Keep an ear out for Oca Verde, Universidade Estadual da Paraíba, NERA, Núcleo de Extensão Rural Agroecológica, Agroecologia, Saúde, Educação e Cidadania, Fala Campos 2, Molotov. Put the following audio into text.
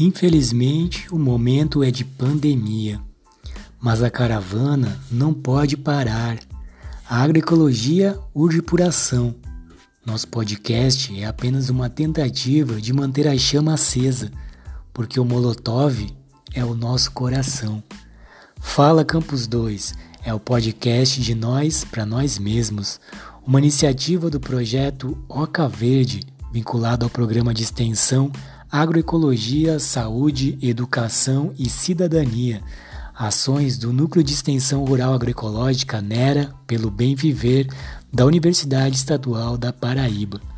Infelizmente, o momento é de pandemia, mas a caravana não pode parar. A agroecologia urge por ação. Nosso podcast é apenas uma tentativa de manter a chama acesa, porque o Molotov é o nosso coração. Fala Campos 2 é o podcast de nós para nós mesmos, uma iniciativa do projeto Oca Verde, vinculado ao programa de extensão Agroecologia, Saúde, Educação e Cidadania, ações do Núcleo de Extensão Rural Agroecológica, NERA, pelo Bem Viver, da Universidade Estadual da Paraíba.